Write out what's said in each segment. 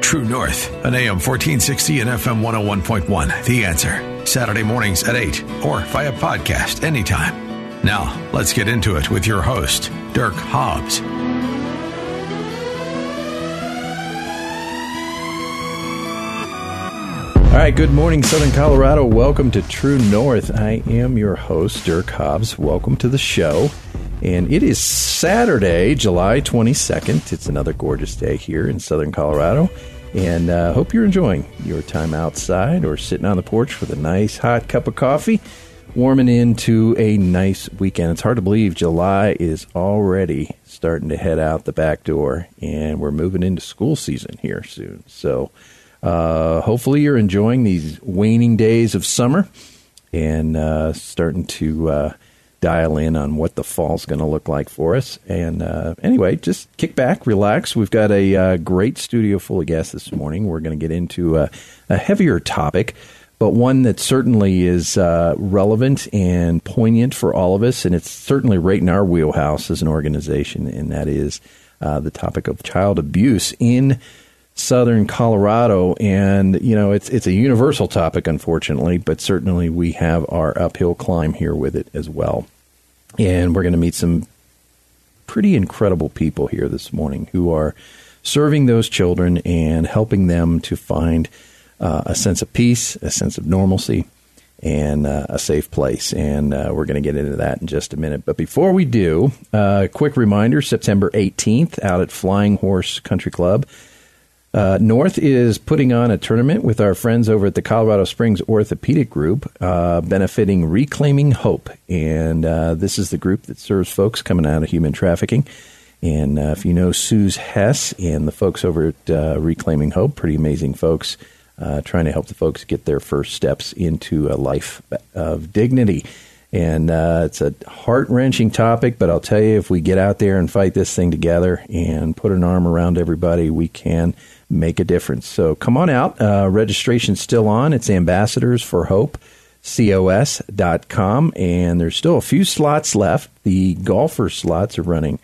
True North, an AM 1460 and FM 101.1, The Answer. Saturday mornings at 8 or via podcast anytime. Now, let's get into it with your host, Dirk Hobbs. All right, good morning, Southern Colorado. Welcome to True North. I am your host, Dirk Hobbs. Welcome to the show. And it is Saturday, July 22nd. It's another gorgeous day here in Southern Colorado. And I hope you're enjoying your time outside or sitting on the porch with a nice hot cup of coffee, warming into a nice weekend. It's hard to believe July is already starting to head out the back door, and we're moving into school season here soon. So hopefully you're enjoying these waning days of summer and starting to dial in on what the fall's going to look like for us. And anyway, just kick back, relax. We've got a great studio full of guests this morning. We're going to get into a heavier topic, but one that certainly is relevant and poignant for all of us. And it's certainly right in our wheelhouse as an organization. And that is the topic of child abuse in Southern Colorado. And, you know, it's a universal topic, unfortunately, but certainly we have our uphill climb here with it as well. And we're going to meet some pretty incredible people here this morning who are serving those children and helping them to find a sense of peace, a sense of normalcy, and a safe place. And we're going to get into that in just a minute. But before we do, a quick reminder, September 18th out at Flying Horse Country Club. North is putting on a tournament with our friends over at the Colorado Springs Orthopedic Group, benefiting Reclaiming Hope. And this is the group that serves folks coming out of human trafficking. And if you know Suze Hess and the folks over at Reclaiming Hope, pretty amazing folks, trying to help the folks get their first steps into a life of dignity. And it's a heart-wrenching topic, but I'll tell you, if we get out there and fight this thing together and put an arm around everybody, we can make a difference. So come on out. Registration's still on. It's ambassadorsforhopecos.com, and there's still a few slots left. The golfer slots are running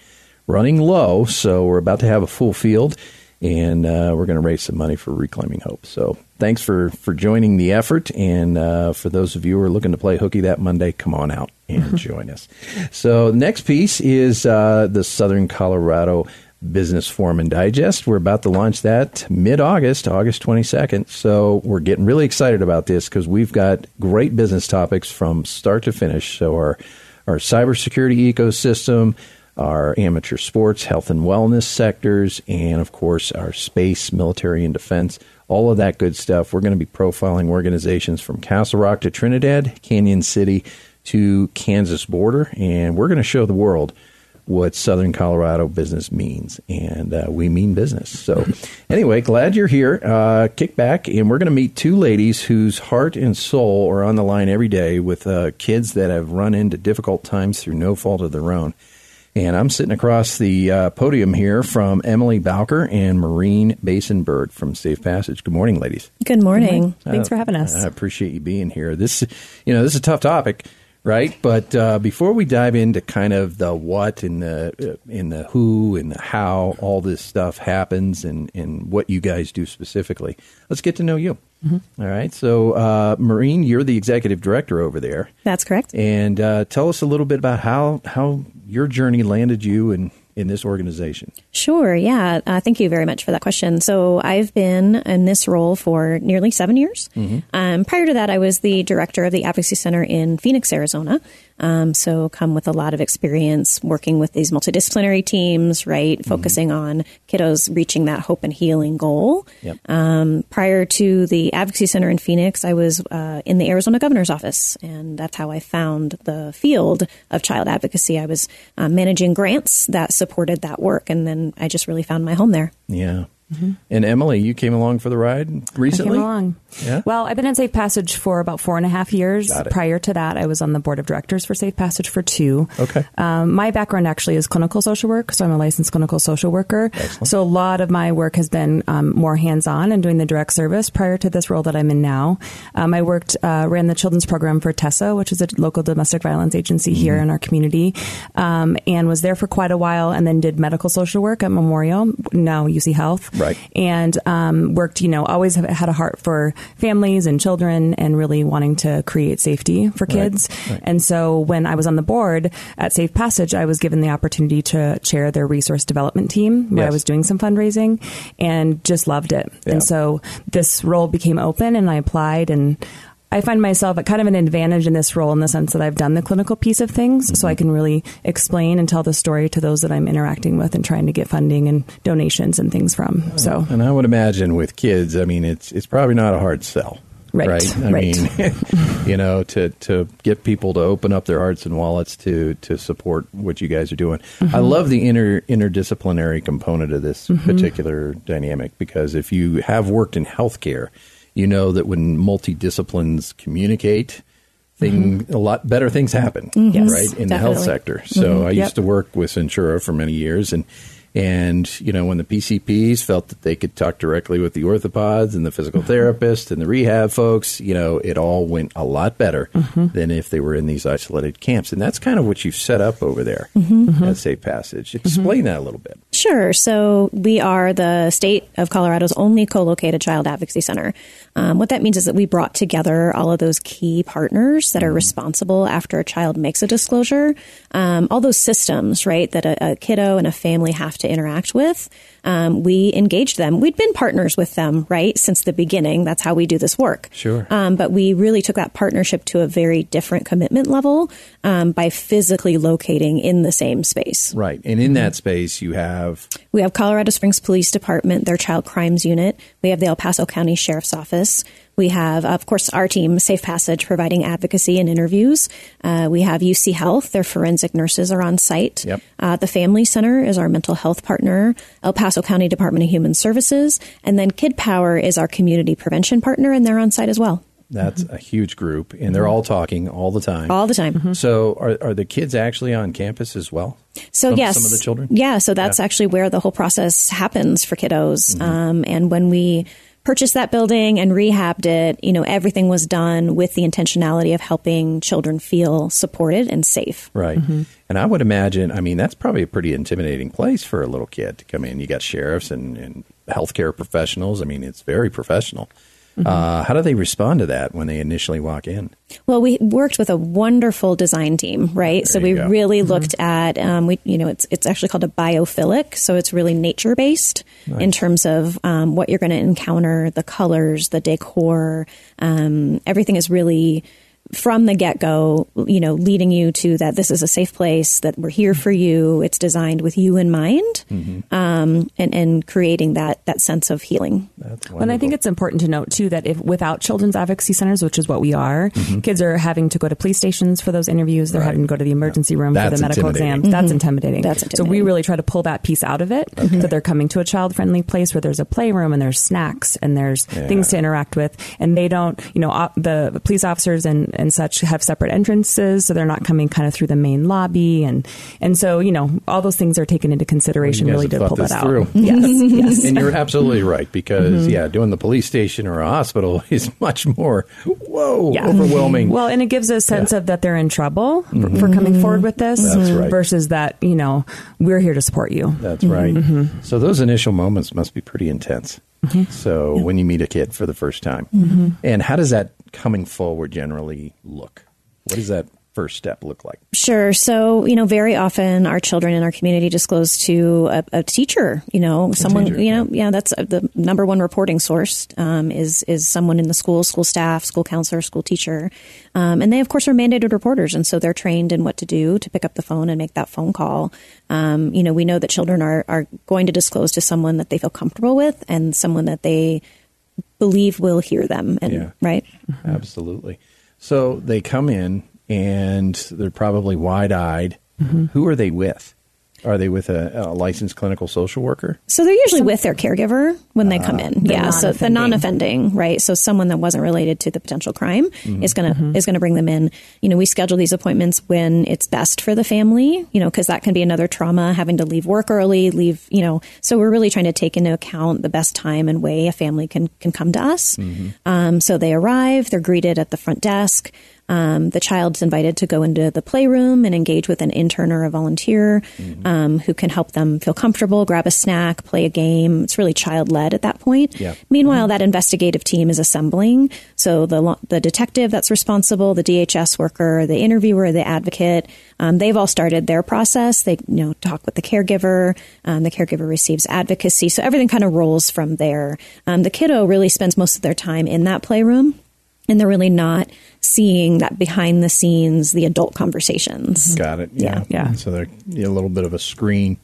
low, so we're about to have a full field, and we're going to raise some money for Reclaiming Hope. So thanks for joining the effort, and for those of you who are looking to play hooky that Monday, come on out and join us. So the next piece is the Southern Colorado Business Form and Digest. We're about to launch that mid-August, August 22nd. So we're getting really excited about this because we've got great business topics from start to finish. So our cybersecurity ecosystem, our amateur sports, health and wellness sectors, and, of course, our space, military, and defense, all of that good stuff. We're going to be profiling organizations from Castle Rock to Trinidad, Canyon City to Kansas border, and we're going to show the world what Southern Colorado business means, and we mean business. So anyway, glad you're here. Kick back, and we're going to meet two ladies whose heart and soul are on the line every day with kids that have run into difficult times through no fault of their own. And I'm sitting across the podium here from Emily Bowker and Maureen Basenberg from Safe Passage. Good morning, ladies. Good morning. Thanks for having us. I appreciate you being here. This is a tough topic. Right. But before we dive into kind of the what and the who and the how all this stuff happens and what you guys do specifically, let's get to know you. Mm-hmm. All right. So, Maureen, you're the executive director over there. That's correct. And tell us a little bit about how your journey landed you in this organization. Sure. Yeah. Thank you very much for that question. So I've been in this role for nearly 7 years. Mm-hmm. Prior to that, I was the director of the Advocacy Center in Phoenix, Arizona. So come with a lot of experience working with these multidisciplinary teams, right? Focusing on kiddos reaching that hope and healing goal. Yep. Prior to the Advocacy Center in Phoenix, I was in the Arizona governor's office, and that's how I found the field of child advocacy. I was managing grants that supported that work, and then I just really found my home there. Yeah. Mm-hmm. And Emily, you came along for the ride recently? I came along. Yeah? Well, I've been at Safe Passage for about 4.5 years. Prior to that, I was on the board of directors for Safe Passage for 2. Okay. My background actually is clinical social work, so I'm a licensed clinical social worker. Excellent. So a lot of my work has been more hands-on and doing the direct service prior to this role that I'm in now. I worked, ran the children's program for TESSA, which is a local domestic violence agency here in our community, and was there for quite a while, and then did medical social work at Memorial, now UC Health. Right. And worked, you know, always have had a heart for families and children and really wanting to create safety for kids. Right. Right. And so when I was on the board at Safe Passage, I was given the opportunity to chair their resource development team where I was doing some fundraising and just loved it. Yeah. And so this role became open and I applied, and I find myself at kind of an advantage in this role in the sense that I've done the clinical piece of things, so I can really explain and tell the story to those that I'm interacting with and trying to get funding and donations and things from. So, and I would imagine with kids, I mean, it's probably not a hard sell. Right. I mean, you know, to get people to open up their hearts and wallets to support what you guys are doing. Mm-hmm. I love the interdisciplinary component of this particular dynamic, because if you have worked in healthcare, you know that when multidisciplines communicate, a lot better things happen, right, in the health sector. So I used to work with Centura for many years, and you know, when the PCPs felt that they could talk directly with the orthopods and the physical therapist and the rehab folks, you know, it all went a lot better than if they were in these isolated camps. And that's kind of what you've set up over there at Safe Passage. Explain that a little bit. Sure. So we are the state of Colorado's only co-located child advocacy center. What that means is that we brought together all of those key partners that are responsible after a child makes a disclosure. All those systems, right, that a kiddo and a family have to interact with. We engaged them. We'd been partners with them, right, since the beginning. That's how we do this work. Sure. But we really took that partnership to a very different commitment level by physically locating in the same space. Right. And in that space, you have? We have Colorado Springs Police Department, their Child Crimes Unit. We have the El Paso County Sheriff's Office. We have, of course, our team, Safe Passage, providing advocacy and interviews. We have UC Health. Their forensic nurses are on site. Yep. The Family Center is our mental health partner. El Paso County Department of Human Services. And then Kid Power is our community prevention partner, and they're on site as well. That's a huge group, and they're all talking all the time. All the time. Mm-hmm. So are the kids actually on campus as well? So yes. Some of the children? Yeah, so that's actually where the whole process happens for kiddos. And when we purchased that building and rehabbed it, you know, everything was done with the intentionality of helping children feel supported and safe. Right. Mm-hmm. And I would imagine, I mean, that's probably a pretty intimidating place for a little kid to come in. You got sheriffs and healthcare professionals. I mean, it's very professional. How do they respond to that when they initially walk in? Well, we worked with a wonderful design team, right? So we really looked at, you know, it's actually called a biophilic. So it's really nature-based in terms of what you're going to encounter, the colors, the decor. Everything is really from the get-go, you know, leading you to that this is a safe place, that we're here for you. It's designed with you in mind, and creating that sense of healing. And I think it's important to note, too, that if without children's advocacy centers, which is what we are, kids are having to go to police stations for those interviews. They're having to go to the emergency room for the medical exams. That's intimidating. So we really try to pull that piece out of it, so they're coming to a child-friendly place where there's a playroom and there's snacks and there's things to interact with. And they don't, you know, the police officers and such have separate entrances, so they're not coming kind of through the main lobby, and so, you know, all those things are taken into consideration. Well, you guys really have to pull that out. Yes. And you're absolutely right, because doing the police station or a hospital is much more overwhelming. Well, and it gives a sense of that they're in trouble for coming forward with this. That's right. Versus that, you know, we're here to support you. That's right. So those initial moments must be pretty intense. So when you meet a kid for the first time, and how does that coming forward generally look? What does that first step look like? Sure. So, you know, very often our children in our community disclose to a teacher, you know, someone, you know, that's the number one reporting source, is someone in the school staff, school counselor, school teacher. And they, of course, are mandated reporters. And so they're trained in what to do to pick up the phone and make that phone call. You know, we know that children are going to disclose to someone that they feel comfortable with and someone that they believe will hear them. And right. Absolutely. So they come in and they're probably wide-eyed. Who are they with? Are they with a licensed clinical social worker? So they're usually with their caregiver when they come in. Yeah, so the non-offending, right? So someone that wasn't related to the potential crime is going to bring them in. You know, we schedule these appointments when it's best for the family, you know, because that can be another trauma, having to leave work early, you know. So we're really trying to take into account the best time and way a family can come to us. Mm-hmm. So they arrive, they're greeted at the front desk. The child's invited to go into the playroom and engage with an intern or a volunteer who can help them feel comfortable, grab a snack, play a game. It's really child-led at that point. Yep. Meanwhile, that investigative team is assembling. So the detective that's responsible, the DHS worker, the interviewer, the advocate, they've all started their process. They talk with the caregiver. The caregiver receives advocacy. So everything kind of rolls from there. The kiddo really spends most of their time in that playroom, and they're really not seeing that behind the scenes, the adult conversations. Got it. Yeah. So they're a little bit of a screen,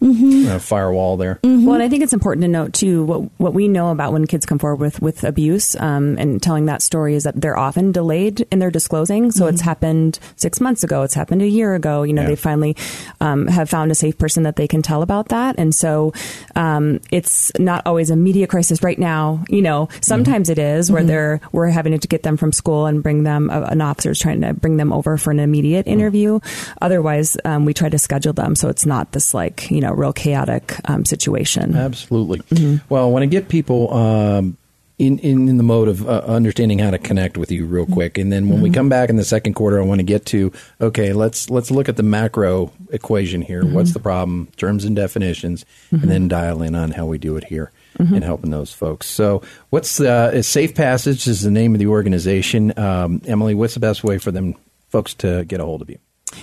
firewall there. Mm-hmm. Well, and I think it's important to note, too, what we know about when kids come forward with abuse and telling that story is that they're often delayed in their disclosing. So it's happened 6 months ago. It's happened a year ago. They finally have found a safe person that they can tell about that. And so it's not always a media crisis right now. Sometimes it is where we're having to get them from school and bring them an officer is trying to bring them over for an immediate interview. Otherwise, we try to schedule them so it's not this real chaotic situation. Absolutely. Mm-hmm. Well, I want to get people in the mode of understanding how to connect with you real quick. And then when we come back in the second quarter, I want to get to, okay, let's look at the macro equation here. What's the problem? Terms and definitions, and then dial in on how we do it here. And helping those folks. So what's Safe Passage is the name of the organization. Emily, what's the best way for them folks to get a hold of you?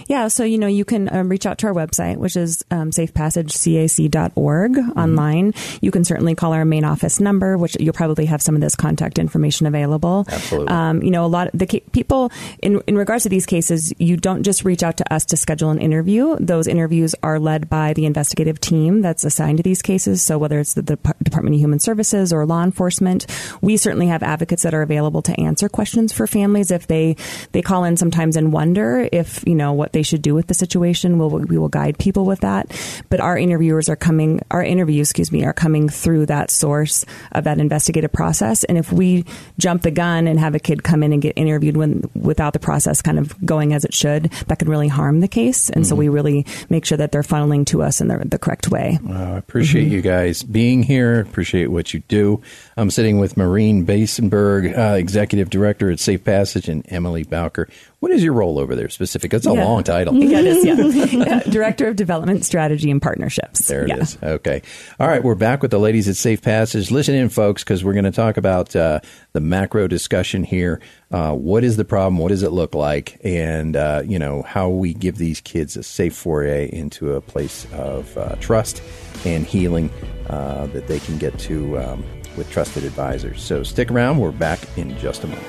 Yeah. So, you can reach out to our website, which is safepassagecac.org online. You can certainly call our main office number, which you'll probably have some of this contact information available. Absolutely. A lot of the people in regards to these cases, you don't just reach out to us to schedule an interview. Those interviews are led by the investigative team that's assigned to these cases. So whether it's the Department of Human Services or law enforcement, we certainly have advocates that are available to answer questions for families if they call in sometimes and wonder if, what they should do with the situation. We will guide people with that. But our interviews are coming through that source of that investigative process. And if we jump the gun and have a kid come in and get interviewed without the process kind of going as it should, that could really harm the case. And so we really make sure that they're funneling to us in the correct way. I appreciate you guys being here. Appreciate what you do. I'm sitting with Maureen Basenberg, Executive Director at Safe Passage, and Emily Bowker. What is your role over there specifically? That's a long title. Yeah. Director of Development Strategy and Partnerships. There it is. Okay. All right. We're back with the ladies at Safe Passage. Listen in, folks, because we're going to talk about the macro discussion here. What is the problem? What does it look like? And, how we give these kids a safe foray into a place of trust and healing that they can get to with trusted advisors. So stick around. We're back in just a moment.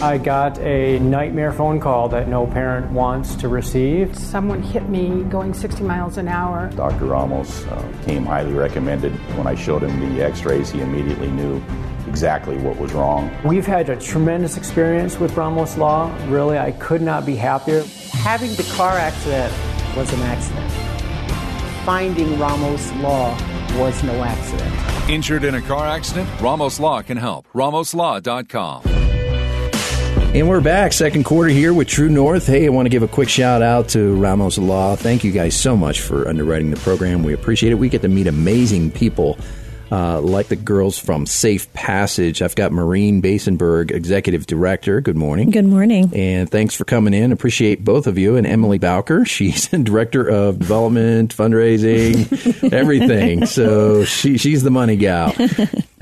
I got a nightmare phone call that no parent wants to receive. Someone hit me going 60 miles an hour. Dr. Ramos came highly recommended. When I showed him the x-rays, he immediately knew exactly what was wrong. We've had a tremendous experience with Ramos Law. Really, I could not be happier. Having the car accident was an accident. Finding Ramos Law was no accident. Injured in a car accident? Ramos Law can help. RamosLaw.com. And we're back, second quarter here with True North. Hey, I want to give a quick shout out to Ramos Law. Thank you guys so much for underwriting the program. We appreciate it. We get to meet amazing people like the girls from Safe Passage. I've got Maureen Basenberg, Executive Director. Good morning. Good morning. And thanks for coming in. Appreciate both of you. And Emily Bowker, she's Director of Development, Fundraising, everything. So she's the money gal.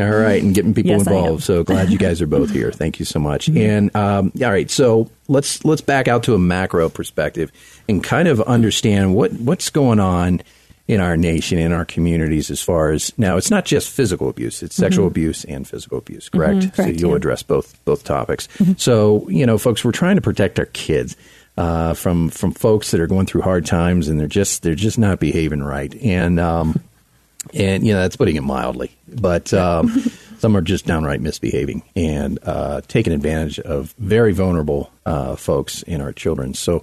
All right. And getting people involved. So glad you guys are both here. Thank you so much. And all right. So let's back out to a macro perspective and kind of understand what's going on in our nation, in our communities, as far as now, it's not just physical abuse, it's sexual abuse and physical abuse, correct? Correct, so you'll address both topics. So, folks, we're trying to protect our kids from folks that are going through hard times and they're just not behaving right. And that's putting it mildly, but some are just downright misbehaving and taking advantage of very vulnerable folks in our children. So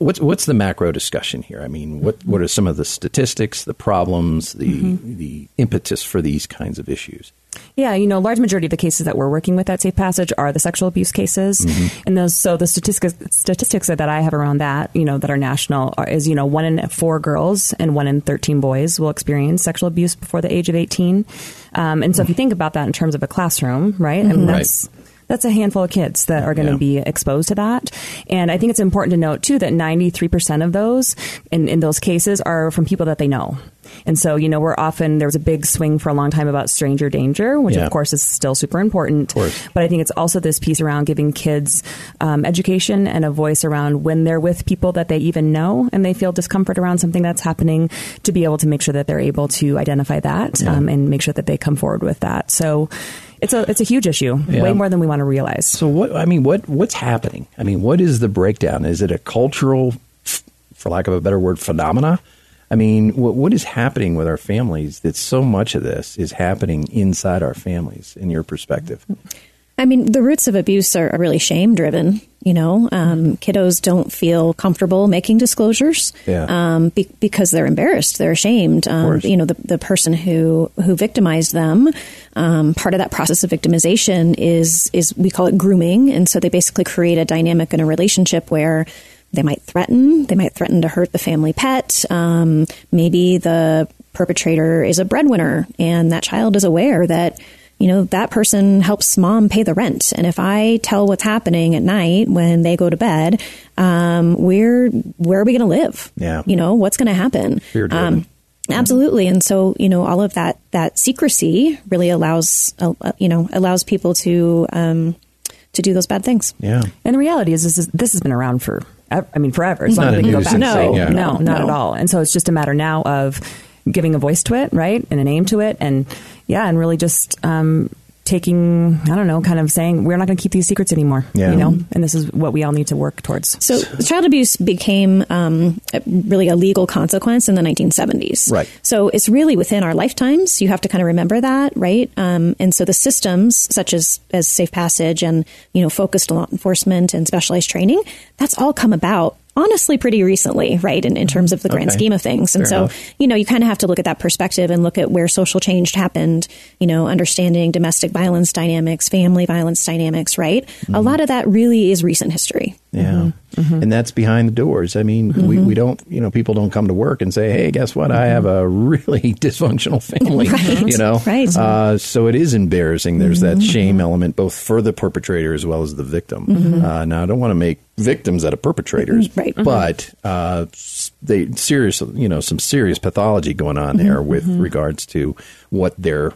What's the macro discussion here? I mean, what are some of the statistics, the problems, the impetus for these kinds of issues? Yeah, you know, a large majority of the cases that we're working with at Safe Passage are the sexual abuse cases. Mm-hmm. And those, so the statistics that I have around that, you know, that are national is, you know, 1 in 4 girls and 1 in 13 boys will experience sexual abuse before the age of 18. And so if you think about that in terms of a classroom, right? Mm-hmm. I mean, that's a handful of kids that are going to be exposed to that. And I think it's important to note, too, that 93% of those in those cases are from people that they know. And so, you know, there was a big swing for a long time about stranger danger, which of course is still super important. But I think it's also this piece around giving kids education and a voice around when they're with people that they even know and they feel discomfort around something that's happening, to be able to make sure that they're able to identify that and make sure that they come forward with that. So it's a huge issue, way more than we want to realize. So what's happening? I mean, what is the breakdown? Is it a cultural, for lack of a better word, phenomena? I mean, what is happening with our families that so much of this is happening inside our families, in your perspective? I mean, the roots of abuse are really shame-driven. You know, kiddos don't feel comfortable making disclosures because they're embarrassed. They're ashamed. You know, the person who victimized them, part of that process of victimization is we call it grooming. And so they basically create a dynamic in a relationship where they might threaten to hurt the family pet. Maybe the perpetrator is a breadwinner and that child is aware that, you know, that person helps mom pay the rent. And if I tell what's happening at night when they go to bed, where are we going to live? Yeah. You know, what's going to happen? Absolutely. And so, you know, all of that secrecy really allows people to do those bad things. Yeah. And the reality is this has been around forever. It's not a new thing. No, not at all. And so it's just a matter now of giving a voice to it, right, and a name to it, and really just taking, I don't know, kind of saying we're not going to keep these secrets anymore, you know, and this is what we all need to work towards. So child abuse became really a legal consequence in the 1970s. Right. So it's really within our lifetimes. You have to kind of remember that, right? And so the systems such as Safe Passage and, you know, focused law enforcement and specialized training, that's all come about honestly pretty recently, right, in terms of the grand scheme of things. And Fair enough. You know, you kind of have to look at that perspective and look at where social change happened, you know, understanding domestic violence dynamics, family violence dynamics, right? Mm-hmm. A lot of that really is recent history. Yeah. Mm-hmm. And that's behind the doors. I mean, we don't, you know, people don't come to work and say, hey, guess what? I have a really dysfunctional family, you know? Right. So it is embarrassing. There's that shame element, both for the perpetrator as well as the victim. Mm-hmm. Now, I don't want to make victims out of perpetrators, but they seriously, you know, some serious pathology going on there with regards to what they're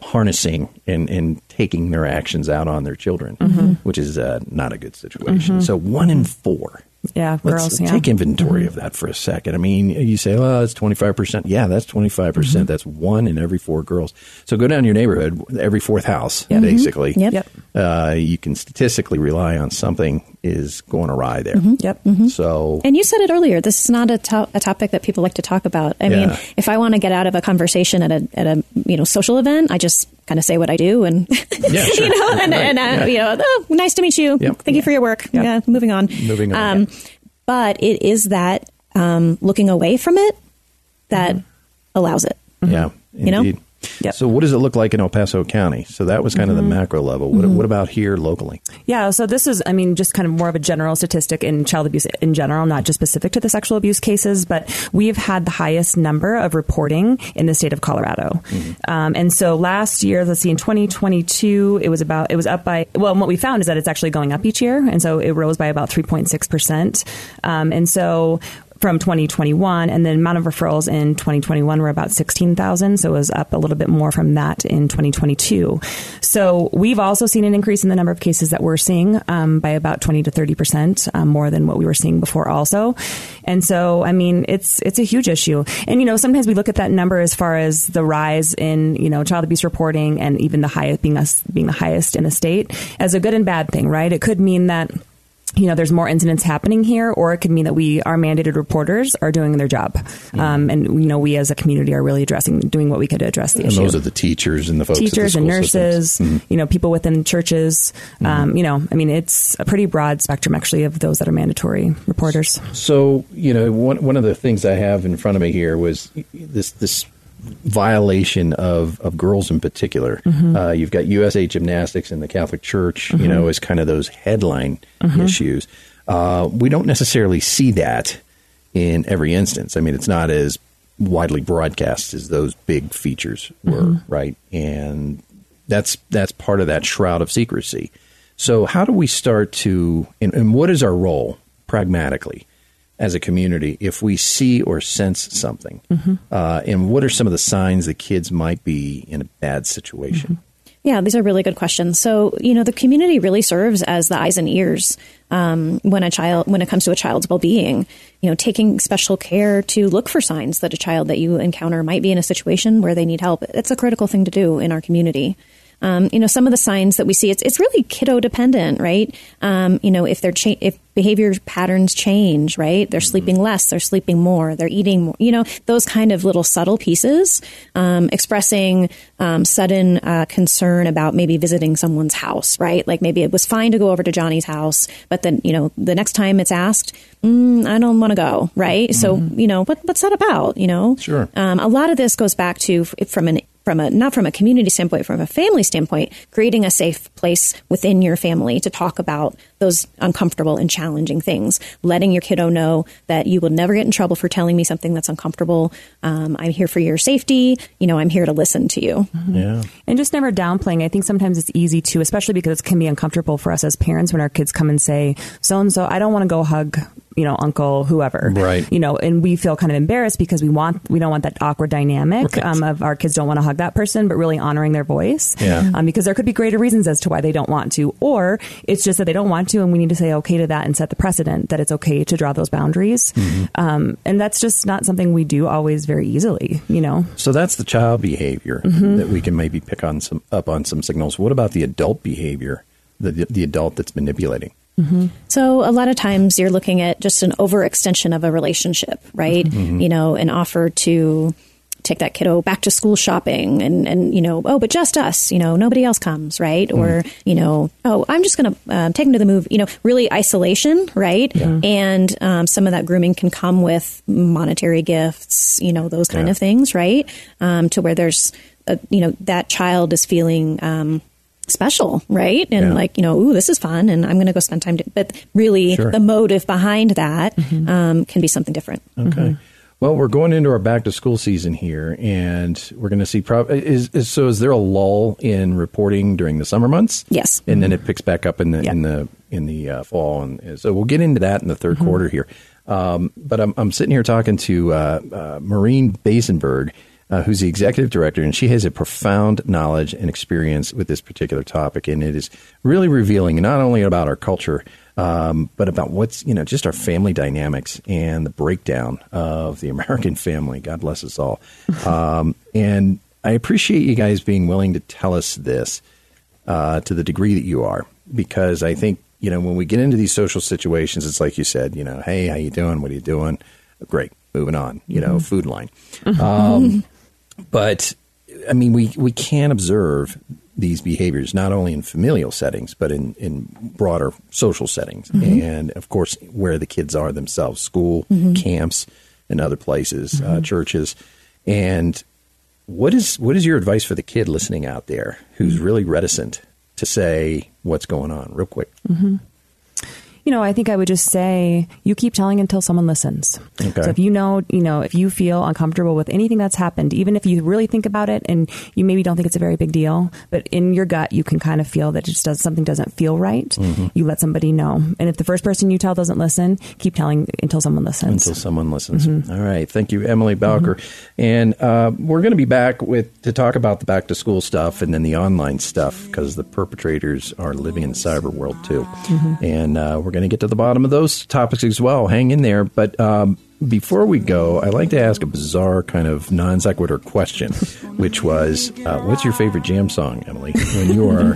harnessing and taking their actions out on their children, which is not a good situation. So 1 in 4. Yeah, girls. Let's take inventory of that for a second. I mean, you say, oh, it's 25%. Yeah, that's 25%. Mm-hmm. That's 1 in every 4 girls. So go down your neighborhood, every 4th house, basically. Yep. You can statistically rely on something is going awry there. Mm-hmm. Yep. Mm-hmm. So, and you said it earlier, this is not a topic that people like to talk about. I mean, if I want to get out of a conversation at a you know, social event, I just kind of say what I do and you know, you know, oh, nice to meet you. Yep. Thank you for your work. Yep. Yeah, moving on. But it is that looking away from it that allows it. Yeah, you indeed. Know? Yep. So what does it look like in El Paso County? So that was kind of the macro level. What about here locally? Yeah. So this is, I mean, just kind of more of a general statistic in child abuse in general, not just specific to the sexual abuse cases, but we've had the highest number of reporting in the state of Colorado. And so last year, let's see, in 2022, it was up by, well, and what we found is that it's actually going up each year. And so it rose by about 3.6%. And so from 2021, and then amount of referrals in 2021 were about 16,000. So it was up a little bit more from that in 2022. So we've also seen an increase in the number of cases that we're seeing by about 20 to 30% more than what we were seeing before also. And so, I mean, it's a huge issue. And, you know, sometimes we look at that number as far as the rise in, you know, child abuse reporting and even the highest being the highest in the state as a good and bad thing, right? It could mean that you know, there's more incidents happening here, or it could mean that our mandated reporters are doing their job. Yeah. And, you know, we as a community are really doing what we could to address the issue. And those are the teachers and the folks. Teachers and nurses, mm-hmm. you know, people within churches. Mm-hmm. You know, I mean, it's a pretty broad spectrum, actually, of those that are mandatory reporters. So, you know, one of the things I have in front of me here was this violation of girls in particular. Mm-hmm. You've got USA Gymnastics and the Catholic Church, mm-hmm. you know, as kind of those headline mm-hmm. issues. We don't necessarily see that in every instance. I mean, it's not as widely broadcast as those big features were, mm-hmm. right? And that's part of that shroud of secrecy. So how do we start to, and what is our role pragmatically as a community, if we see or sense something, mm-hmm. And what are some of the signs that kids might be in a bad situation? Mm-hmm. Yeah, these are really good questions. So, you know, the community really serves as the eyes and ears when it comes to a child's well-being. You know, taking special care to look for signs that a child that you encounter might be in a situation where they need help. It's a critical thing to do in our community. You know, some of the signs that we see, it's really kiddo dependent, right? You know, if behavior patterns change, right? They're mm-hmm. sleeping less, they're sleeping more, they're eating more, you know, those kind of little subtle pieces, expressing sudden concern about maybe visiting someone's house, right? Like maybe it was fine to go over to Johnny's house, but then, you know, the next time it's asked, I don't want to go, right? Mm-hmm. So, you know, what's that about, you know? Sure. A lot of this goes back to not from a community standpoint, from a family standpoint, creating a safe place within your family to talk about those uncomfortable and challenging things. Letting your kiddo know that you will never get in trouble for telling me something that's uncomfortable. I'm here for your safety. You know, I'm here to listen to you. Mm-hmm. Yeah. And just never downplaying. I think sometimes it's easy to, especially because it can be uncomfortable for us as parents when our kids come and say, so-and-so, I don't want to go hug, you know, uncle, whoever, right? You know, and we feel kind of embarrassed because we don't want that awkward dynamic right. Of our kids don't want to hug that person, but really honoring their voice, yeah. Because there could be greater reasons as to why they don't want to, or it's just that they don't want to, and we need to say okay to that and set the precedent that it's okay to draw those boundaries, mm-hmm. And that's just not something we do always very easily, you know. So that's the child behavior mm-hmm. that we can maybe pick up on some signals. What about the adult behavior, the adult that's manipulating? Mm-hmm. So a lot of times you're looking at just an overextension of a relationship, right? Mm-hmm. You know, an offer to take that kiddo back to school shopping and, you know, oh, but just us, you know, nobody else comes, right? Mm-hmm. Or, you know, oh, I'm just going to take him to the movie, you know, really isolation, right? Yeah. And some of that grooming can come with monetary gifts, you know, those kind yeah. of things, right? To where there's, you know, that child is feeling special, right? And yeah. like, you know, ooh, this is fun and I'm going to go spend time. But really sure. the motive behind that mm-hmm. Can be something different. Okay. Mm-hmm. Well, we're going into our back to school season here and we're going to see so is there a lull in reporting during the summer months? Yes. And then it picks back up in the, yeah. in the fall. And so we'll get into that in the third mm-hmm. quarter here. But I'm sitting here talking to Maureen Basenberg, who's the executive director, and she has a profound knowledge and experience with this particular topic. And it is really revealing not only about our culture, but about what's, you know, just our family dynamics and the breakdown of the American family. God bless us all. And I appreciate you guys being willing to tell us this to the degree that you are, because I think, you know, when we get into these social situations, it's like you said, you know, hey, how you doing? What are you doing? Great. Moving on, you know, mm-hmm. food line. But, I mean, we can observe these behaviors not only in familial settings, but in broader social settings. Mm-hmm. And, of course, where the kids are themselves, school, mm-hmm. camps, and other places, mm-hmm. Churches. And what is your advice for the kid listening out there who's really reticent to say what's going on real quick? Mm-hmm. You know, I think I would just say you keep telling until someone listens. Okay. So if if you feel uncomfortable with anything that's happened, even if you really think about it and you maybe don't think it's a very big deal, but in your gut, you can kind of feel that something doesn't feel right. Mm-hmm. You let somebody know. And if the first person you tell doesn't listen, keep telling until someone listens. Until someone listens. Mm-hmm. All right. Thank you, Emily Bowker. Mm-hmm. And we're going to be back to talk about the back to school stuff and then the online stuff, because the perpetrators are living in the cyber world, too. Mm-hmm. And we're We're going to get to the bottom of those topics as well. Hang in there. But before we go, I like to ask a bizarre kind of non sequitur question, which was, what's your favorite jam song, Emily, when you are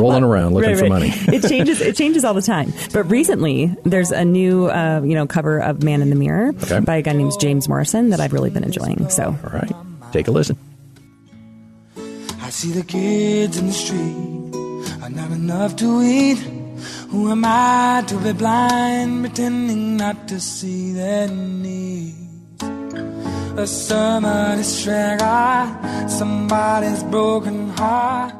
rolling around looking for money? It changes all the time. But recently, there's a new cover of Man in the Mirror by a guy named James Morrison that I've really been enjoying. So, all right, take a listen. I see the kids in the street are not enough to eat. Who am I to be blind, pretending not to see their needs? A summer distractor, somebody's broken heart.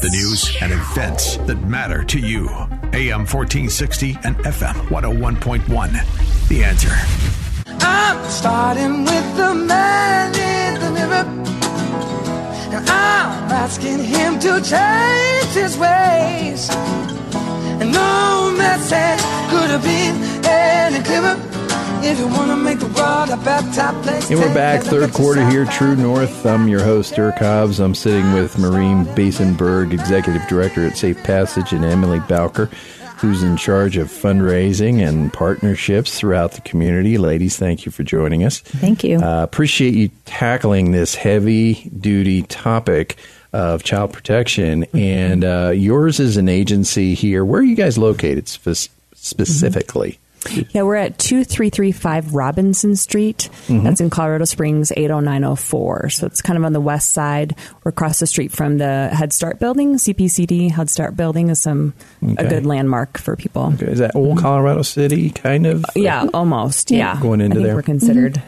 The news and events that matter to you. AM 1460 and FM 101.1. The Answer. I'm starting with the man in the mirror. And I'm asking him to change his ways. And no message could have been any clearer. If you want to make the world a better top place. And we're back, third quarter here, True North. I'm your host, Dirk Hobbs. I'm sitting with Maureen Basenberg, Executive Director at Safe Passage, and Emily Bowker, who's in charge of fundraising and partnerships throughout the community. Ladies, thank you for joining us. Thank you. Appreciate you tackling this heavy-duty topic of child protection. Mm-hmm. And yours is an agency here. Where are you guys located specifically? Mm-hmm. Yeah, we're at 2335 Robinson Street. Mm-hmm. That's in Colorado Springs, 80904. So it's kind of on the west side. We're across the street from the Head Start building, CPCD. Head Start building is a good landmark for people. Okay. Is that old Colorado City, kind of? Yeah, almost. Yeah. Going into there. We're considered,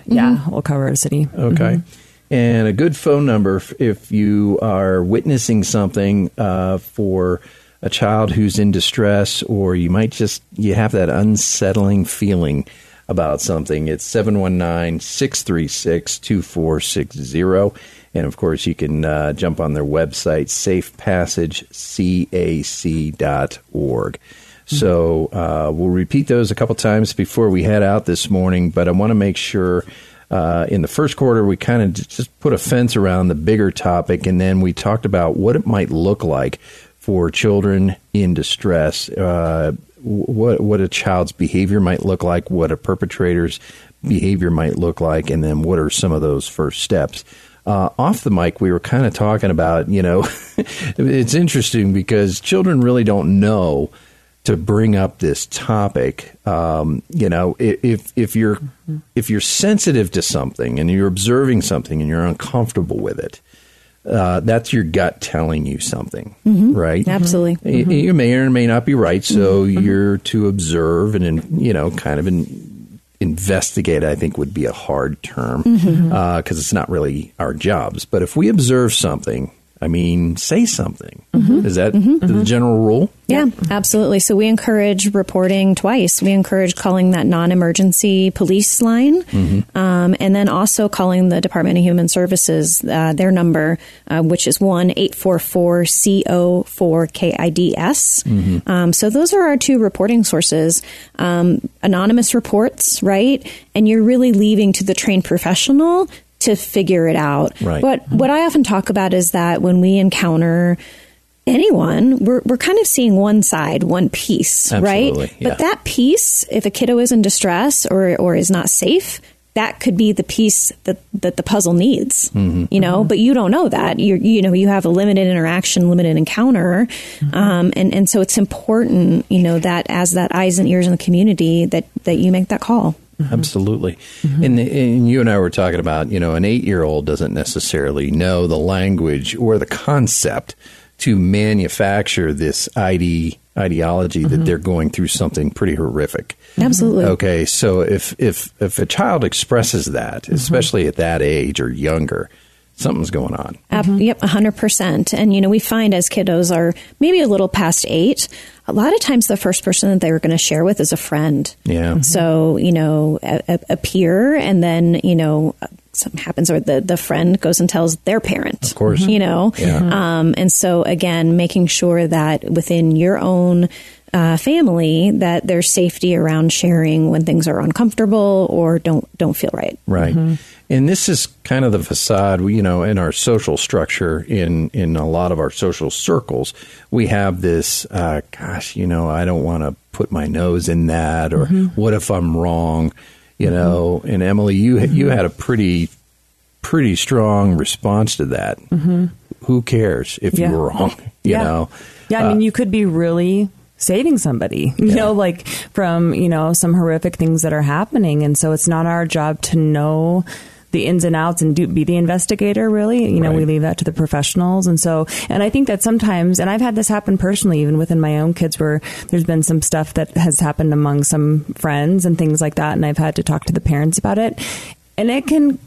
old Colorado City. Okay. Mm-hmm. And a good phone number if you are witnessing something for a child who's in distress, or you have that unsettling feeling about something. It's 719-636-2460. And, of course, you can jump on their website, safepassagecac.org. Mm-hmm. So we'll repeat those a couple times before we head out this morning, but I want to make sure in the first quarter we kind of just put a fence around the bigger topic, and then we talked about what it might look like for children in distress, what a child's behavior might look like, what a perpetrator's behavior might look like, and then what are some of those first steps. Off the mic, we were kind of talking about, it's interesting because children really don't know to bring up this topic. If you're sensitive to something and you're observing something and you're uncomfortable with it, that's your gut telling you something, right? Absolutely. Mm-hmm. You may or may not be right, so you're to observe and, kind of investigate, I think would be a hard term because it's not really our jobs. But if we observe something, say something. Mm-hmm. Is that the general rule? Yeah, absolutely. So we encourage reporting twice. We encourage calling that non-emergency police line, and then also calling the Department of Human Services, their number, which is 1-844-CO4KIDS. Mm-hmm. So those are our two reporting sources. Anonymous reports, right? And you're really leaving to the trained professional to figure it out. Right. But what I often talk about is that when we encounter anyone, we're kind of seeing one side, one piece, absolutely, right? Yeah. But that piece, if a kiddo is in distress or is not safe, that could be the piece that the puzzle needs, but you don't know that. You have a limited interaction, limited encounter. And so it's important, that as that eyes and ears in the community that you make that call. Absolutely. Mm-hmm. And you and I were talking about, an 8-year-old doesn't necessarily know the language or the concept to manufacture this ideology that they're going through something pretty horrific. Absolutely. Okay. So if a child expresses that, especially at that age or younger, something's going on. Yep, 100%. And, we find as kiddos are maybe a little past 8, a lot of times the first person that they were going to share with is a friend. Yeah. Mm-hmm. So, a peer, and then, something happens or the friend goes and tells their parent, of course, Yeah. And so, again, making sure that within your own family that there's safety around sharing when things are uncomfortable or don't feel right. Right. Mm-hmm. And this is kind of the facade, you know, in our social structure, in a lot of our social circles, we have this, gosh, you know, I don't want to put my nose in that, or mm-hmm. what if I'm wrong, you know? And Emily, you had a pretty strong response to that. Mm-hmm. Who cares if you were wrong, you know? Yeah, I mean, you could be really saving somebody, you know, like from, you know, some horrific things that are happening. And so it's not our job to know the ins and outs and be the investigator, really. You know, we leave that to the professionals. And so, and I think that sometimes, and I've had this happen personally, even within my own kids, where there's been some stuff that has happened among some friends and things like that. And I've had to talk to the parents about it. And it can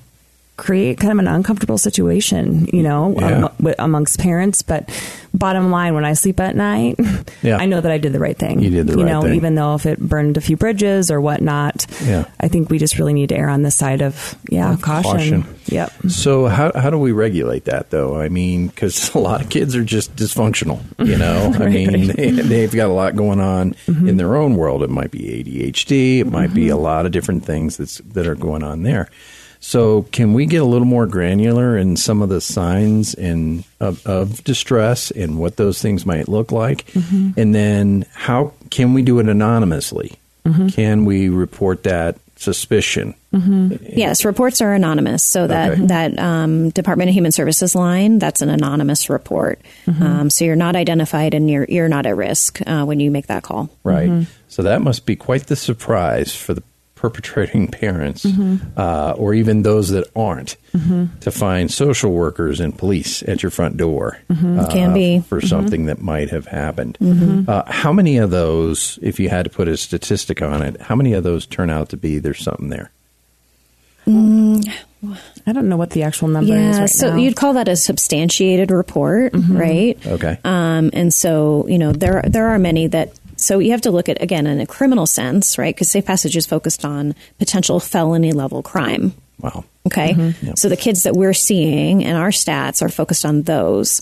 create kind of an uncomfortable situation, you know, amongst parents. But bottom line, when I sleep at night, I know that I did the right thing. You did the right thing. You know, even though if it burned a few bridges or whatnot, I think we just really need to err on the side of, caution. Yep. So how do we regulate that, though? I mean, because a lot of kids are just dysfunctional, you know. Right. I mean, they've got a lot going on in their own world. It might be ADHD. It might be a lot of different things that are going on there. So can we get a little more granular in some of the signs of distress and what those things might look like? Mm-hmm. And then how can we do it anonymously? Mm-hmm. Can we report that suspicion? Mm-hmm. Yes, reports are anonymous. So that Department of Human Services line, that's an anonymous report. Mm-hmm. So you're not identified and you're not at risk when you make that call. Right. Mm-hmm. So that must be quite the surprise for the perpetrating parents or even those that aren't to find social workers and police at your front door can be for something that might have happened. Mm-hmm. How many of those, if you had to put a statistic on it, how many of those turn out to be there's something there? I don't know what the actual number is right now. So you'd call that a substantiated report, right? Okay. And so, you know, there are many that. So you have to look at, again, in a criminal sense, right? Because Safe Passage is focused on potential felony level crime. Wow. Okay. Mm-hmm. Yep. So the kids that we're seeing and our stats are focused on those.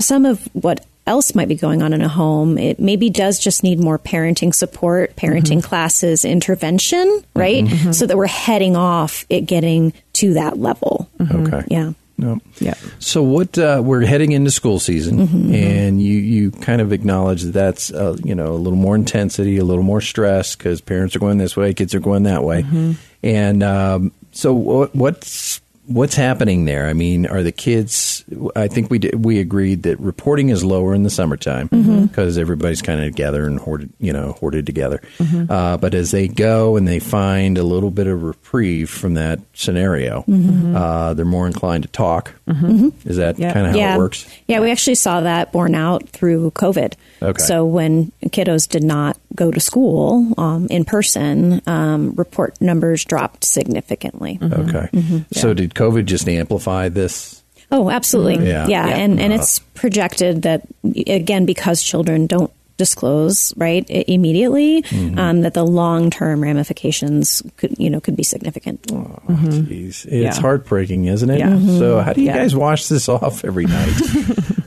Some of what else might be going on in a home, it maybe does just need more parenting support, parenting classes, intervention, right? Mm-hmm. So that we're heading off it getting to that level. Mm-hmm. Okay. Yeah. No. Yeah. So what we're heading into school season, and you kind of acknowledge that that's you know, a little more intensity, a little more stress because parents are going this way, kids are going that way, and so what's happening there? I mean, are the kids? I think we agreed that reporting is lower in the summertime because everybody's kind of together and hoarded together. Mm-hmm. But as they go and they find a little bit of reprieve from that scenario, they're more inclined to talk. Mm-hmm. Is that kind of how it works? Yeah, we actually saw that borne out through COVID. Okay. So when kiddos did not go to school in person, report numbers dropped significantly. Mm-hmm. Okay. Mm-hmm. Yeah. So did COVID just amplify this? Oh, absolutely. Mm-hmm. Yeah. And it's projected that, again, because children don't disclose immediately, that the long-term ramifications could be significant. Oh, geez. It's heartbreaking, isn't it? Yeah. Mm-hmm. So how do you guys wash this off every night?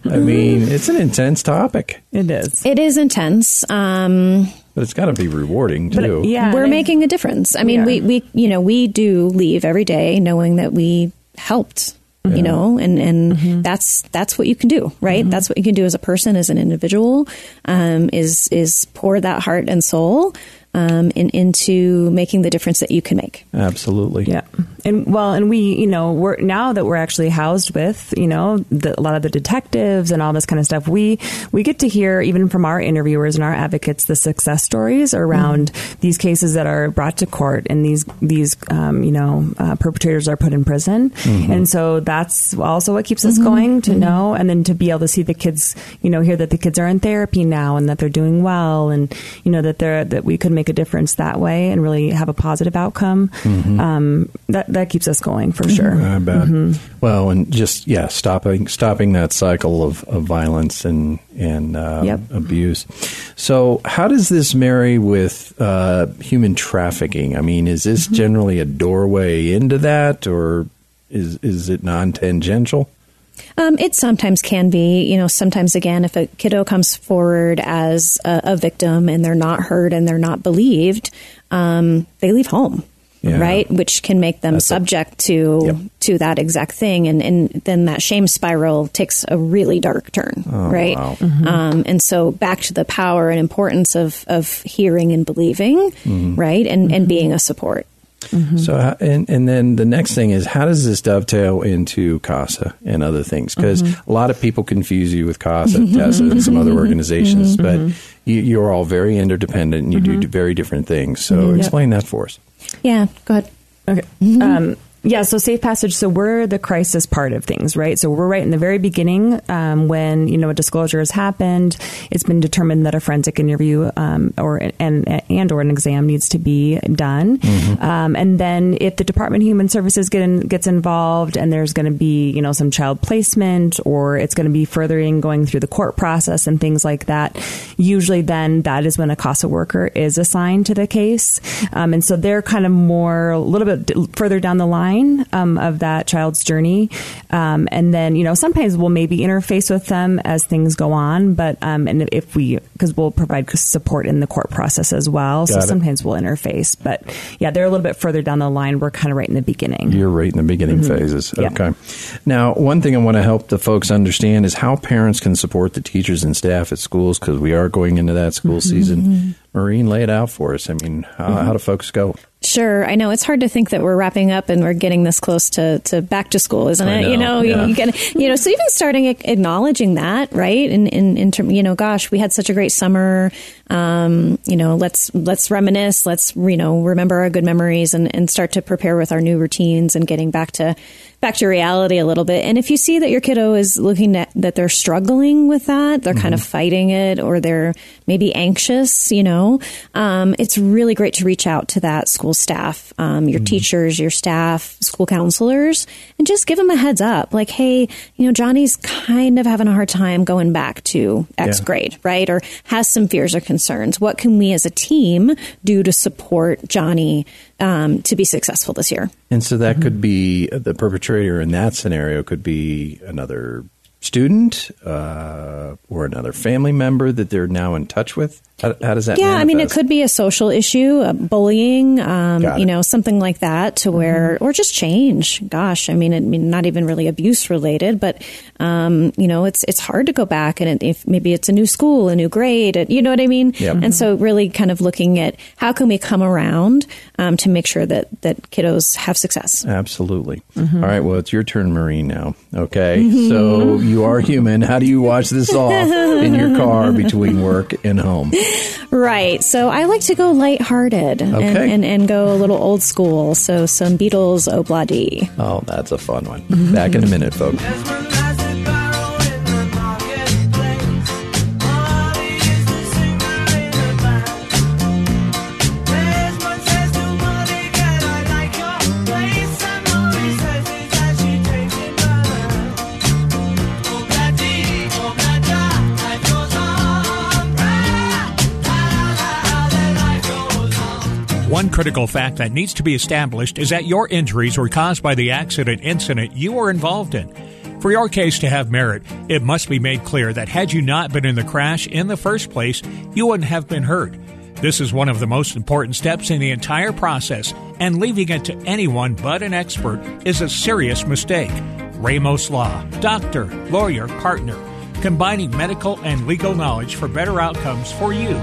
I mean, it's an intense topic. It is. It is intense. But it's got to be rewarding, too. We're making a difference. I mean, we do leave every day knowing that we helped. You know, and that's what you can do, right? Mm-hmm. That's what you can do as a person, as an individual, is pour that heart and soul into making the difference that you can make. Absolutely. Yeah. And we, you know, we're now that we're actually housed with, you know, a lot of the detectives and all this kind of stuff, we get to hear even from our interviewers and our advocates, the success stories around these cases that are brought to court and these perpetrators are put in prison. Mm-hmm. And so that's also what keeps us going to know. And then to be able to see the kids, you know, hear that the kids are in therapy now and that they're doing well and, you know, that we could make a difference that way and really have a positive outcome. Mm-hmm. That keeps us going for sure. I bet. Mm-hmm. Well, and just stopping that cycle of violence and abuse. So, how does this marry with human trafficking? I mean, is this generally a doorway into that, or is it non-tangential? It sometimes can be, you know, sometimes, again, if a kiddo comes forward as a victim and they're not heard and they're not believed, they leave home. yeah. right? Which can make them subject to to that exact thing. And then that shame spiral takes a really dark turn, right? Wow. Mm-hmm. And so back to the power and importance of hearing and believing, mm-hmm. right? And, mm-hmm. and being a support. Mm-hmm. So, and then the next thing is, how does this dovetail into CASA and other things? Because mm-hmm. a lot of people confuse you with CASA, TESSA, and some other organizations, mm-hmm. but you're all very interdependent and you mm-hmm. do very different things. So mm-hmm. explain that for us. Yeah, go ahead. Okay. Mm-hmm. Yeah, so Safe Passage, so we're the crisis part of things, right? So we're right in the very beginning when, you know, a disclosure has happened. It's been determined that a forensic interview or an exam needs to be done. Mm-hmm. And then if the Department of Human Services gets involved and there's going to be, you know, some child placement or it's going to be furthering going through the court process and things like that, usually then that is when a CASA worker is assigned to the case. And so they're kind of more a little bit further down the line. Of that child's journey. And then, you know, sometimes we'll maybe interface with them as things go on, but, and if we, because we'll provide support in the court process as well. Got it. Sometimes we'll interface, but yeah, they're a little bit further down the line. We're kind of right in the beginning. You're right in the beginning mm-hmm. phases. Yeah. Okay. Now, one thing I want to help the folks understand is how parents can support the teachers and staff at schools, because we are going into that school mm-hmm. season. Maureen, lay it out for us. I mean, how do folks go? Sure. I know it's hard to think that we're wrapping up and we're getting this close to back to school, isn't it? You know, so even starting acknowledging that, right? Gosh, we had such a great summer. You know, let's reminisce. Let's, you know, remember our good memories and start to prepare with our new routines and getting back to reality a little bit. And if you see that your kiddo is looking at that, they're struggling with that, they're mm-hmm. kind of fighting it, or they're maybe anxious, you know, it's really great to reach out to that school staff, your mm-hmm. teachers, your staff, school counselors, and just give them a heads up. Like, hey, you know, Johnny's kind of having a hard time going back to X grade, right? Or has some fears or concerns. What can we as a team do to support Johnny to be successful this year? And so that mm-hmm. could be the perpetrator in that scenario could be another student or another family member that they're now in touch with? How does that manifest? I mean, it could be a social issue, bullying, you know, something like that to where, mm-hmm. or just change. Gosh, I mean, not even really abuse related, but, you know, it's hard to go back. And if maybe it's a new school, a new grade, you know what I mean? Yep. Mm-hmm. And so really kind of looking at how can we come around to make sure that kiddos have success. Absolutely. Mm-hmm. All right. Well, it's your turn, Maureen, now. Okay. Mm-hmm. So you are human. How do you watch this off in your car between work and home? Right. So I like to go lighthearted and go a little old school. So some Beatles Obladi. Oh, that's a fun one. Mm-hmm. Back in a minute, folks. One critical fact that needs to be established is that your injuries were caused by the incident you were involved in. For your case to have merit, it must be made clear that had you not been in the crash in the first place, you wouldn't have been hurt. This is one of the most important steps in the entire process, and leaving it to anyone but an expert is a serious mistake. Ramos Law, doctor, lawyer, partner, combining medical and legal knowledge for better outcomes for you.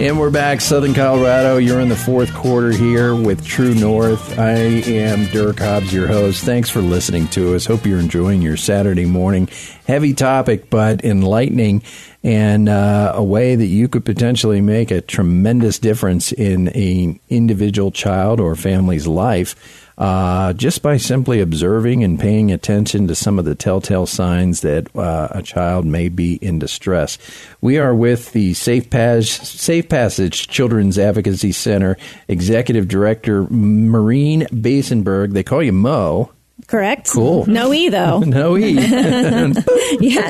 And we're back, Southern Colorado. You're in the fourth quarter here with True North. I am Dirk Hobbs, your host. Thanks for listening to us. Hope you're enjoying your Saturday morning. Heavy topic, but enlightening, and a way that you could potentially make a tremendous difference in an individual child or family's life. Just by simply observing and paying attention to some of the telltale signs that a child may be in distress. We are with the Safe Passage Children's Advocacy Center Executive Director Maureen Basenberg. They call you Mo. Correct? Cool. No E, though. No E. Yeah,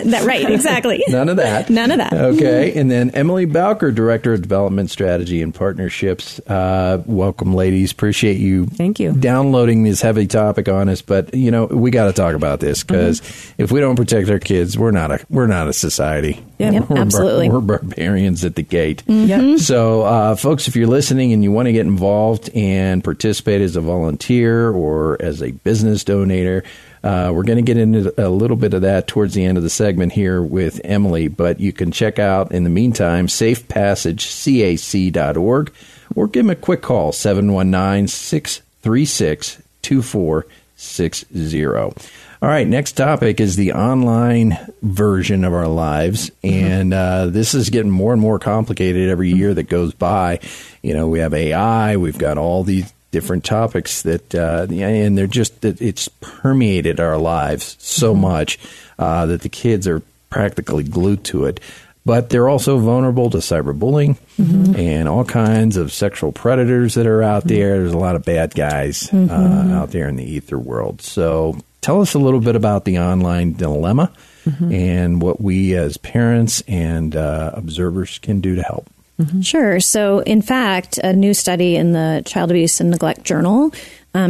that, right, exactly. None of that. None of that. Okay. And then Emily Bowker, Director of Development Strategy and Partnerships. Welcome, ladies. Appreciate you. Thank you. Downloading this heavy topic on us. But, you know, we got to talk about this because if we don't protect our kids, we're not a society. Yeah, yep, absolutely. We're barbarians at the gate. Mm-hmm. Yep. So, folks, if you're listening and you want to get involved and participate as a volunteer or as a business donator, we're going to get into a little bit of that towards the end of the segment here with Emily. But you can check out, in the meantime, safepassagecac.org or give them a quick call, 719-636-2460. All right, next topic is the online version of our lives, and this is getting more and more complicated every year that goes by. You know, we have AI, we've got all these different topics that, and they're just, it's permeated our lives so much that the kids are practically glued to it. But they're also vulnerable to cyberbullying and all kinds of sexual predators that are out there. There's a lot of bad guys out there in the ether world. So tell us a little bit about the online dilemma and what we as parents and observers can do to help. Mm-hmm. Sure. So, in fact, a new study in the Child Abuse and Neglect Journal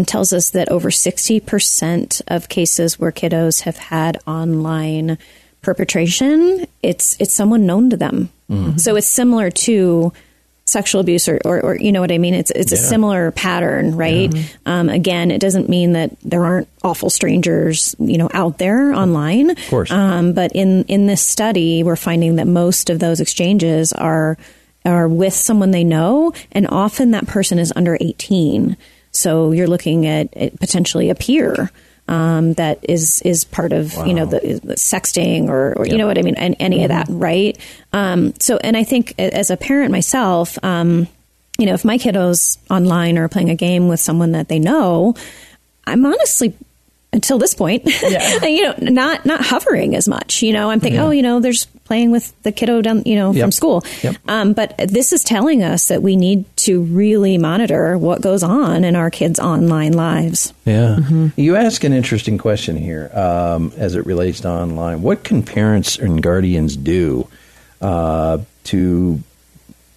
tells us that over 60% of cases where kiddos have had online perpetration, it's someone known to them. Mm-hmm. So it's similar to sexual abuse or you know what I mean? It's a similar pattern, right? Yeah. Again, it doesn't mean that there aren't awful strangers, you know, out there online. Of course. But in this study, we're finding that most of those exchanges are with someone they know, and often that person is under 18. So you're looking at potentially a peer. That is part of, you know, the sexting or you know what I mean, and any of that, right? So, and I think as a parent myself, you know, if my kiddo's online or playing a game with someone that they know, I'm honestly, until this point, you know, not hovering as much. You know, I'm thinking, oh, you know, there's playing with the kiddo down, you know, from school. Yep. But this is telling us that we need to really monitor what goes on in our kids' online lives. Yeah. Mm-hmm. You ask an interesting question here as it relates to online. What can parents and guardians do to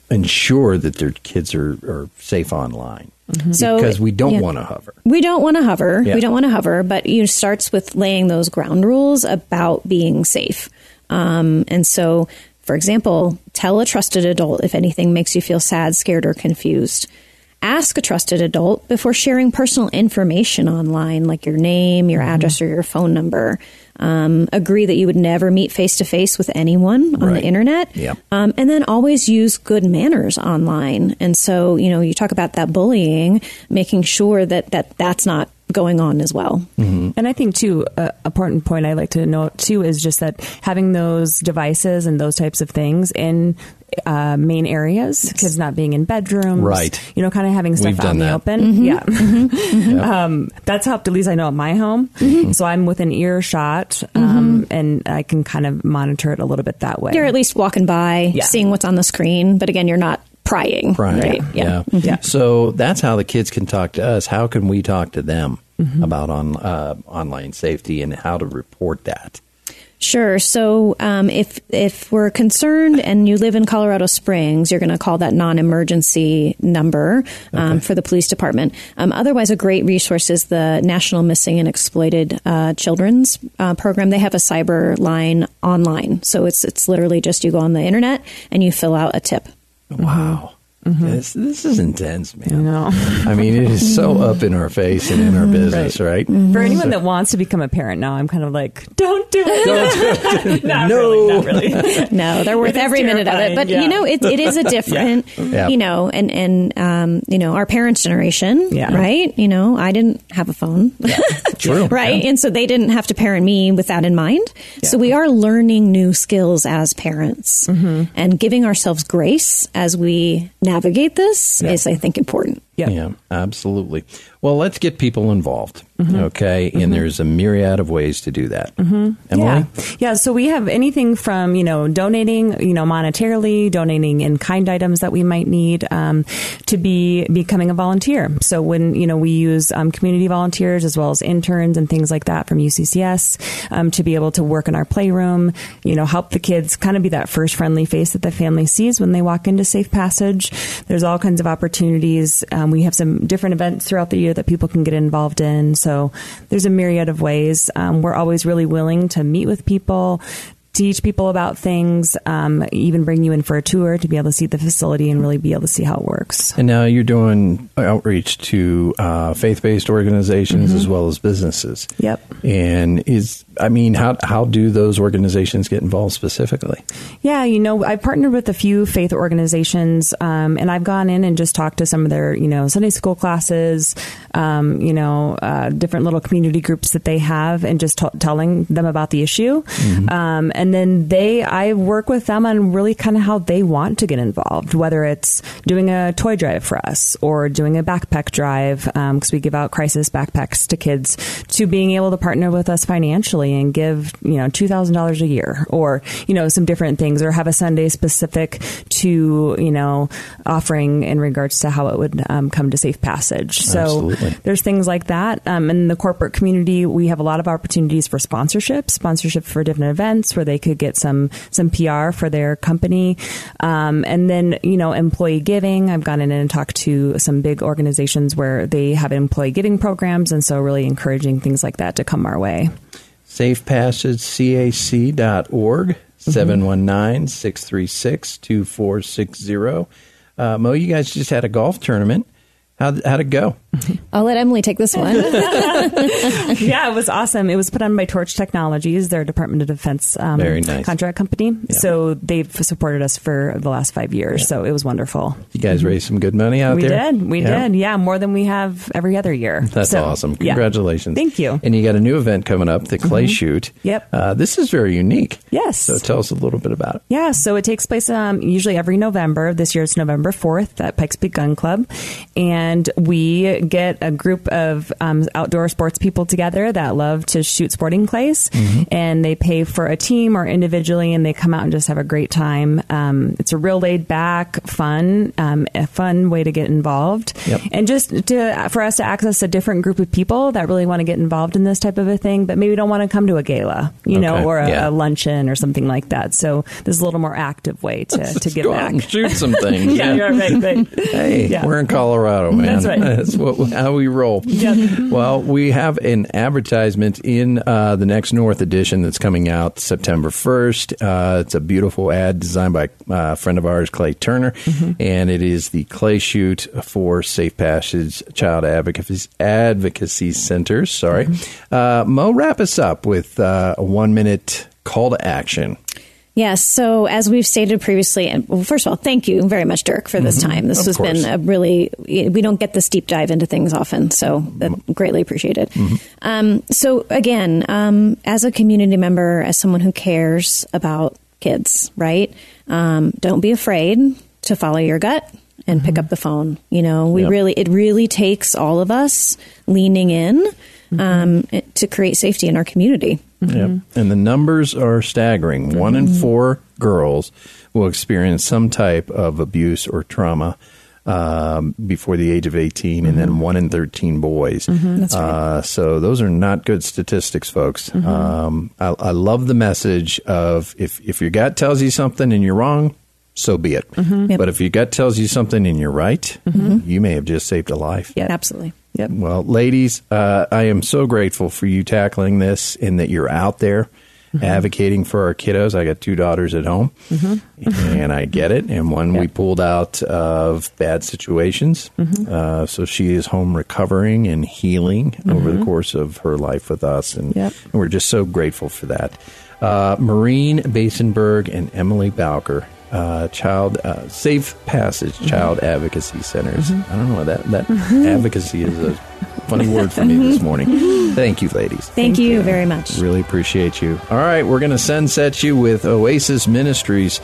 ensure that their kids are safe online? Mm-hmm. So, because we don't want to hover. We don't want to hover. Yeah. We don't want to hover. But it starts with laying those ground rules about being safe. And so, for example, tell a trusted adult if anything makes you feel sad, scared, or confused. Ask a trusted adult before sharing personal information online, like your name, your address, or your phone number. Agree that you would never meet face-to-face with anyone on the internet. Yep. And then always use good manners online. And so, you know, you talk about that bullying, making sure that that's not going on as well. Mm-hmm. And I think, too, a important point I'd like to note, too, is just that having those devices and those types of things in main areas, kids not being in bedrooms, you know, kind of having stuff out in the open. That's helped, at least I know at my home. Mm-hmm. So I'm within earshot and I can kind of monitor it a little bit that way. You're at least walking by, seeing what's on the screen. But again, you're not prying. Right? Yeah. So that's how the kids can talk to us. How can we talk to them about online safety and how to report that? Sure. So if we're concerned and you live in Colorado Springs, you're going to call that non-emergency number for the police department. Otherwise, a great resource is the National Missing and Exploited Children's Program. They have a cyber line online. So it's literally just you go on the internet and you fill out a tip. Wow. Mm-hmm. This is intense, man. I mean, it is so up in our face and in our business, right? Mm-hmm. For anyone that wants to become a parent now, I'm kind of like, don't do it. Don't do it. Not really. No, they're worth every minute of it. But, you know, it is a different, you know, and you know, our parents' generation, right? You know, I didn't have a phone. True. Right? Yeah. And so they didn't have to parent me with that in mind. Yeah. So we are learning new skills as parents and giving ourselves grace as we navigate this is, I think, important. Yep. Yeah, absolutely. Well, let's get people involved, mm-hmm. okay? Mm-hmm. And there's a myriad of ways to do that. Mm-hmm. Emily? Yeah, so we have anything from, donating, monetarily, donating in-kind items that we might need to becoming a volunteer. So when, we use community volunteers as well as interns and things like that from UCCS to be able to work in our playroom, help the kids kind of be that first friendly face that the family sees when they walk into Safe Passage. There's all kinds of opportunities. We have some different events throughout the year that people can get involved in. So there's a myriad of ways. We're always really willing to meet with people, teach people about things, even bring you in for a tour to be able to see the facility and really be able to see how it works. And now you're doing outreach to faith-based organizations mm-hmm. as well as businesses. Yep. And how do those organizations get involved specifically? Yeah, I've partnered with a few faith organizations, and I've gone in and just talked to some of their, Sunday school classes, different little community groups that they have and just telling them about the issue. Mm-hmm. And then I work with them on really kind of how they want to get involved, whether it's doing a toy drive for us or doing a backpack drive, because we give out crisis backpacks to kids, to being able to partner with us financially and give, $2,000 a year or, some different things, or have a Sunday specific to, offering in regards to how it would come to Safe Passage. So absolutely. There's things like that. In the corporate community, we have a lot of opportunities for sponsorship for different events where they could get some PR for their company. And then, employee giving. I've gone in and talked to some big organizations where they have employee giving programs. And so really encouraging things like that to come our way. SafePassageCac.org, 719-636-2460. Mo, you guys just had a golf tournament. How'd it go? I'll let Emily take this one. Yeah, it was awesome. It was put on by Torch Technologies, their Department of Defense very nice. Contract company. Yeah. So they've supported us for the last 5 years. Yeah. So it was wonderful. You guys raised some good money out there? We did. Yeah, more than we have every other year. That's awesome. Congratulations. Yeah. Thank you. And you got a new event coming up, the Clay mm-hmm. Shoot. Yep. This is very unique. Yes. So tell us a little bit about it. Yeah, so it takes place usually every November. This year it's November 4th at Pikes Peak Gun Club. And we get a group of outdoor sports people together that love to shoot sporting clays. Mm-hmm. And they pay for a team or individually, and they come out and just have a great time. It's a real laid back, fun way to get involved. Yep. And just for us to access a different group of people that really want to get involved in this type of a thing, but maybe don't want to come to a gala, or a luncheon or something like that. So this is a little more active way to get go back. Out and shoot some things. Yeah. Right. Hey, we're in Colorado, man. That's right. That's how we roll. Yep. Well, we have an advertisement in the Next North edition that's coming out September 1st. It's a beautiful ad designed by a friend of ours, Clay Turner, mm-hmm. and it is the Clay Shoot for Safe Passage Child Advocacy Center. Sorry. Mm-hmm. Mo, wrap us up with a 1-minute call to action. Yes. So as we've stated previously, and first of all, thank you very much, Dirk, for this mm-hmm. time. This has been we don't get this deep dive into things often, so greatly appreciated. Mm-hmm. So again, as a community member, as someone who cares about kids, right? Don't be afraid to follow your gut and mm-hmm. pick up the phone. It really takes all of us leaning in mm-hmm. to create safety in our community. Mm-hmm. Yep. And the numbers are staggering. Mm-hmm. 1 in 4 girls will experience some type of abuse or trauma before the age of 18, mm-hmm. and then 1 in 13 boys. Mm-hmm. That's right. So those are not good statistics, folks. Mm-hmm. I love the message of if your gut tells you something and you're wrong, so be it. Mm-hmm. Yep. But if your gut tells you something and you're right, mm-hmm. you may have just saved a life. Yeah, absolutely. Yep. Well, ladies, I am so grateful for you tackling this and that you're out there mm-hmm. advocating for our kiddos. I got 2 daughters at home, mm-hmm. and I get it. And one we pulled out of bad situations. Mm-hmm. So she is home recovering and healing mm-hmm. over the course of her life with us. And, and we're just so grateful for that. Maureen Basenberg and Emily Bowker. Safe Passage Child mm-hmm. Advocacy Centers. Mm-hmm. I don't know what that mm-hmm. advocacy is a funny word for me this morning. Thank you, ladies. Thank you very much. Really appreciate you. All right, we're going to sunset you with Oasis Ministries